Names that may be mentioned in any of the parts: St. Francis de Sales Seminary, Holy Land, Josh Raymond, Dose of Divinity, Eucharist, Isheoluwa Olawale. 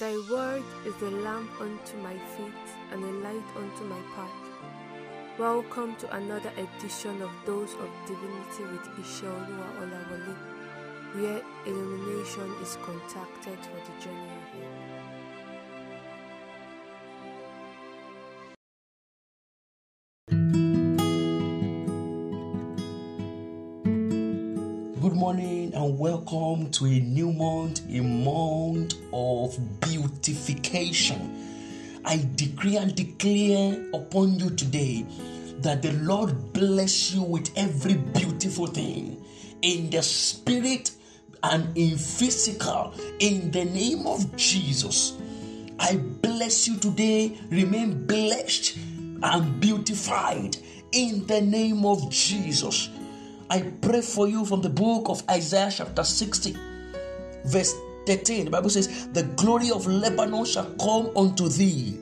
Thy word is a lamp unto my feet and a light unto my path. Welcome to another edition of Dose of Divinity with Isheoluwa Olawale, where illumination is contacted for the journey ahead. Good morning and welcome to a new month, a month of beautification. I decree and declare upon you today that the Lord bless you with every beautiful thing in the spirit and in physical, in the name of Jesus. I bless you today. Remain blessed and beautified in the name of Jesus. I pray for you from the book of Isaiah chapter 60, verse 13. The Bible says, "The glory of Lebanon shall come unto thee,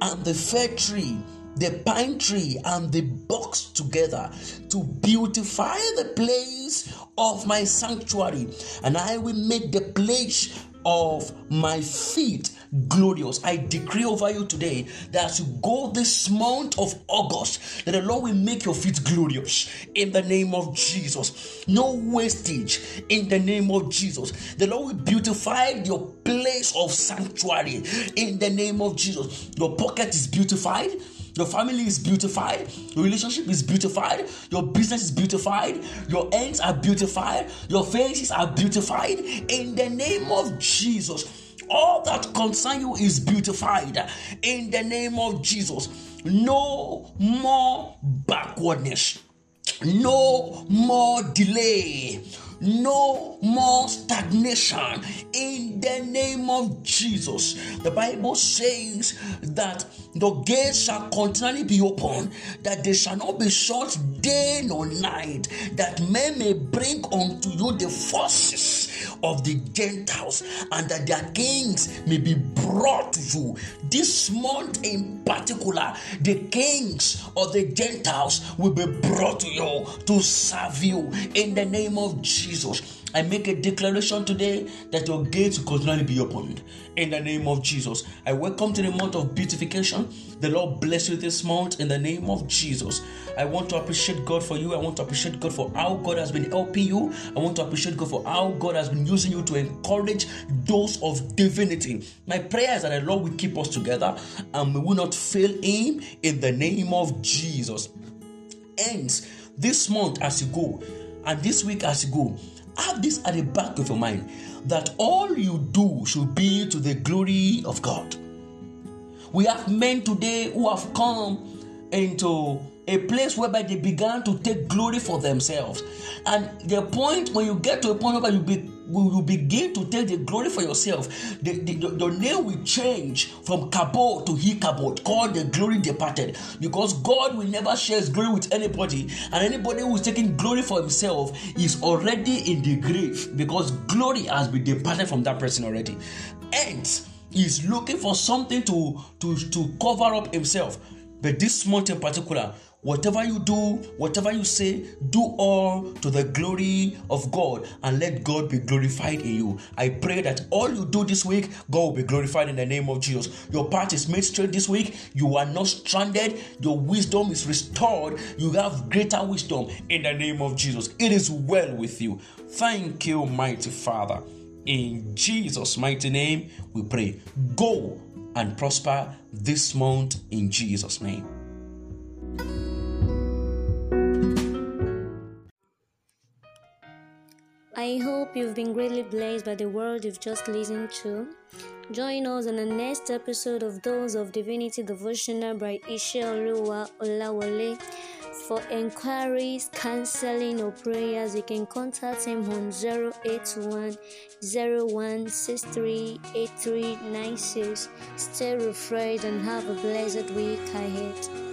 and the fir tree, the pine tree, and the box together, to beautify the place of my sanctuary. And I will make the place of my feet glorious." I decree over you today that as you go this month of August, that the Lord will make your feet glorious in the name of Jesus. No wastage in the name of Jesus. The Lord will beautify your place of sanctuary in the name of Jesus. Your pocket is beautified. Your family is beautified. Your relationship is beautified. Your business is beautified. Your ends are beautified. Your faces are beautified in the name of Jesus. All that concerns you is beautified in the name of Jesus. No more backwardness. No more delay. No more stagnation in the name of Jesus. The Bible says that the gates shall continually be open, that they shall not be shut day nor night, that men may bring unto you the forces of the Gentiles, and that their kings may be brought to you. This month in particular, the kings of the Gentiles will be brought to you to serve you in the name of Jesus. I make a declaration today that your gates will continually be opened in the name of Jesus. I welcome to the month of beautification. The Lord bless you this month in the name of Jesus. I want to appreciate God for you. I want to appreciate God for how God has been helping you. I want to appreciate God for how God has been using you to encourage those of divinity. My prayer is that the Lord will keep us together and we will not fail Him in the name of Jesus. And this month as you go, and this week as you go, have this at the back of your mind, that all you do should be to the glory of God. We have men today who have come into a place whereby they began to take glory for themselves. And the point, when you get to a point where you begin to take the glory for yourself, the name will change from Kabod to Hikabod, called the glory departed. Because God will never share His glory with anybody, and anybody who is taking glory for himself is already in the grave, because glory has been departed from that person already. And he's looking for something to cover up himself. But this month in particular, whatever you do, whatever you say, do all to the glory of God, and let God be glorified in you. I pray that all you do this week, God will be glorified in the name of Jesus. Your path is made straight this week. You are not stranded. Your wisdom is restored. You have greater wisdom in the name of Jesus. It is well with you. Thank you, mighty Father. In Jesus' mighty name, we pray. Go and prosper this month in Jesus' name. I hope you've been greatly blessed by the word you've just listened to. Join us on the next episode of Dose of Divinity Devotional by Isheoluwa Olawale. For inquiries, counseling, or prayers, you can contact him on 081-0163-8396. Stay refreshed and have a blessed week ahead.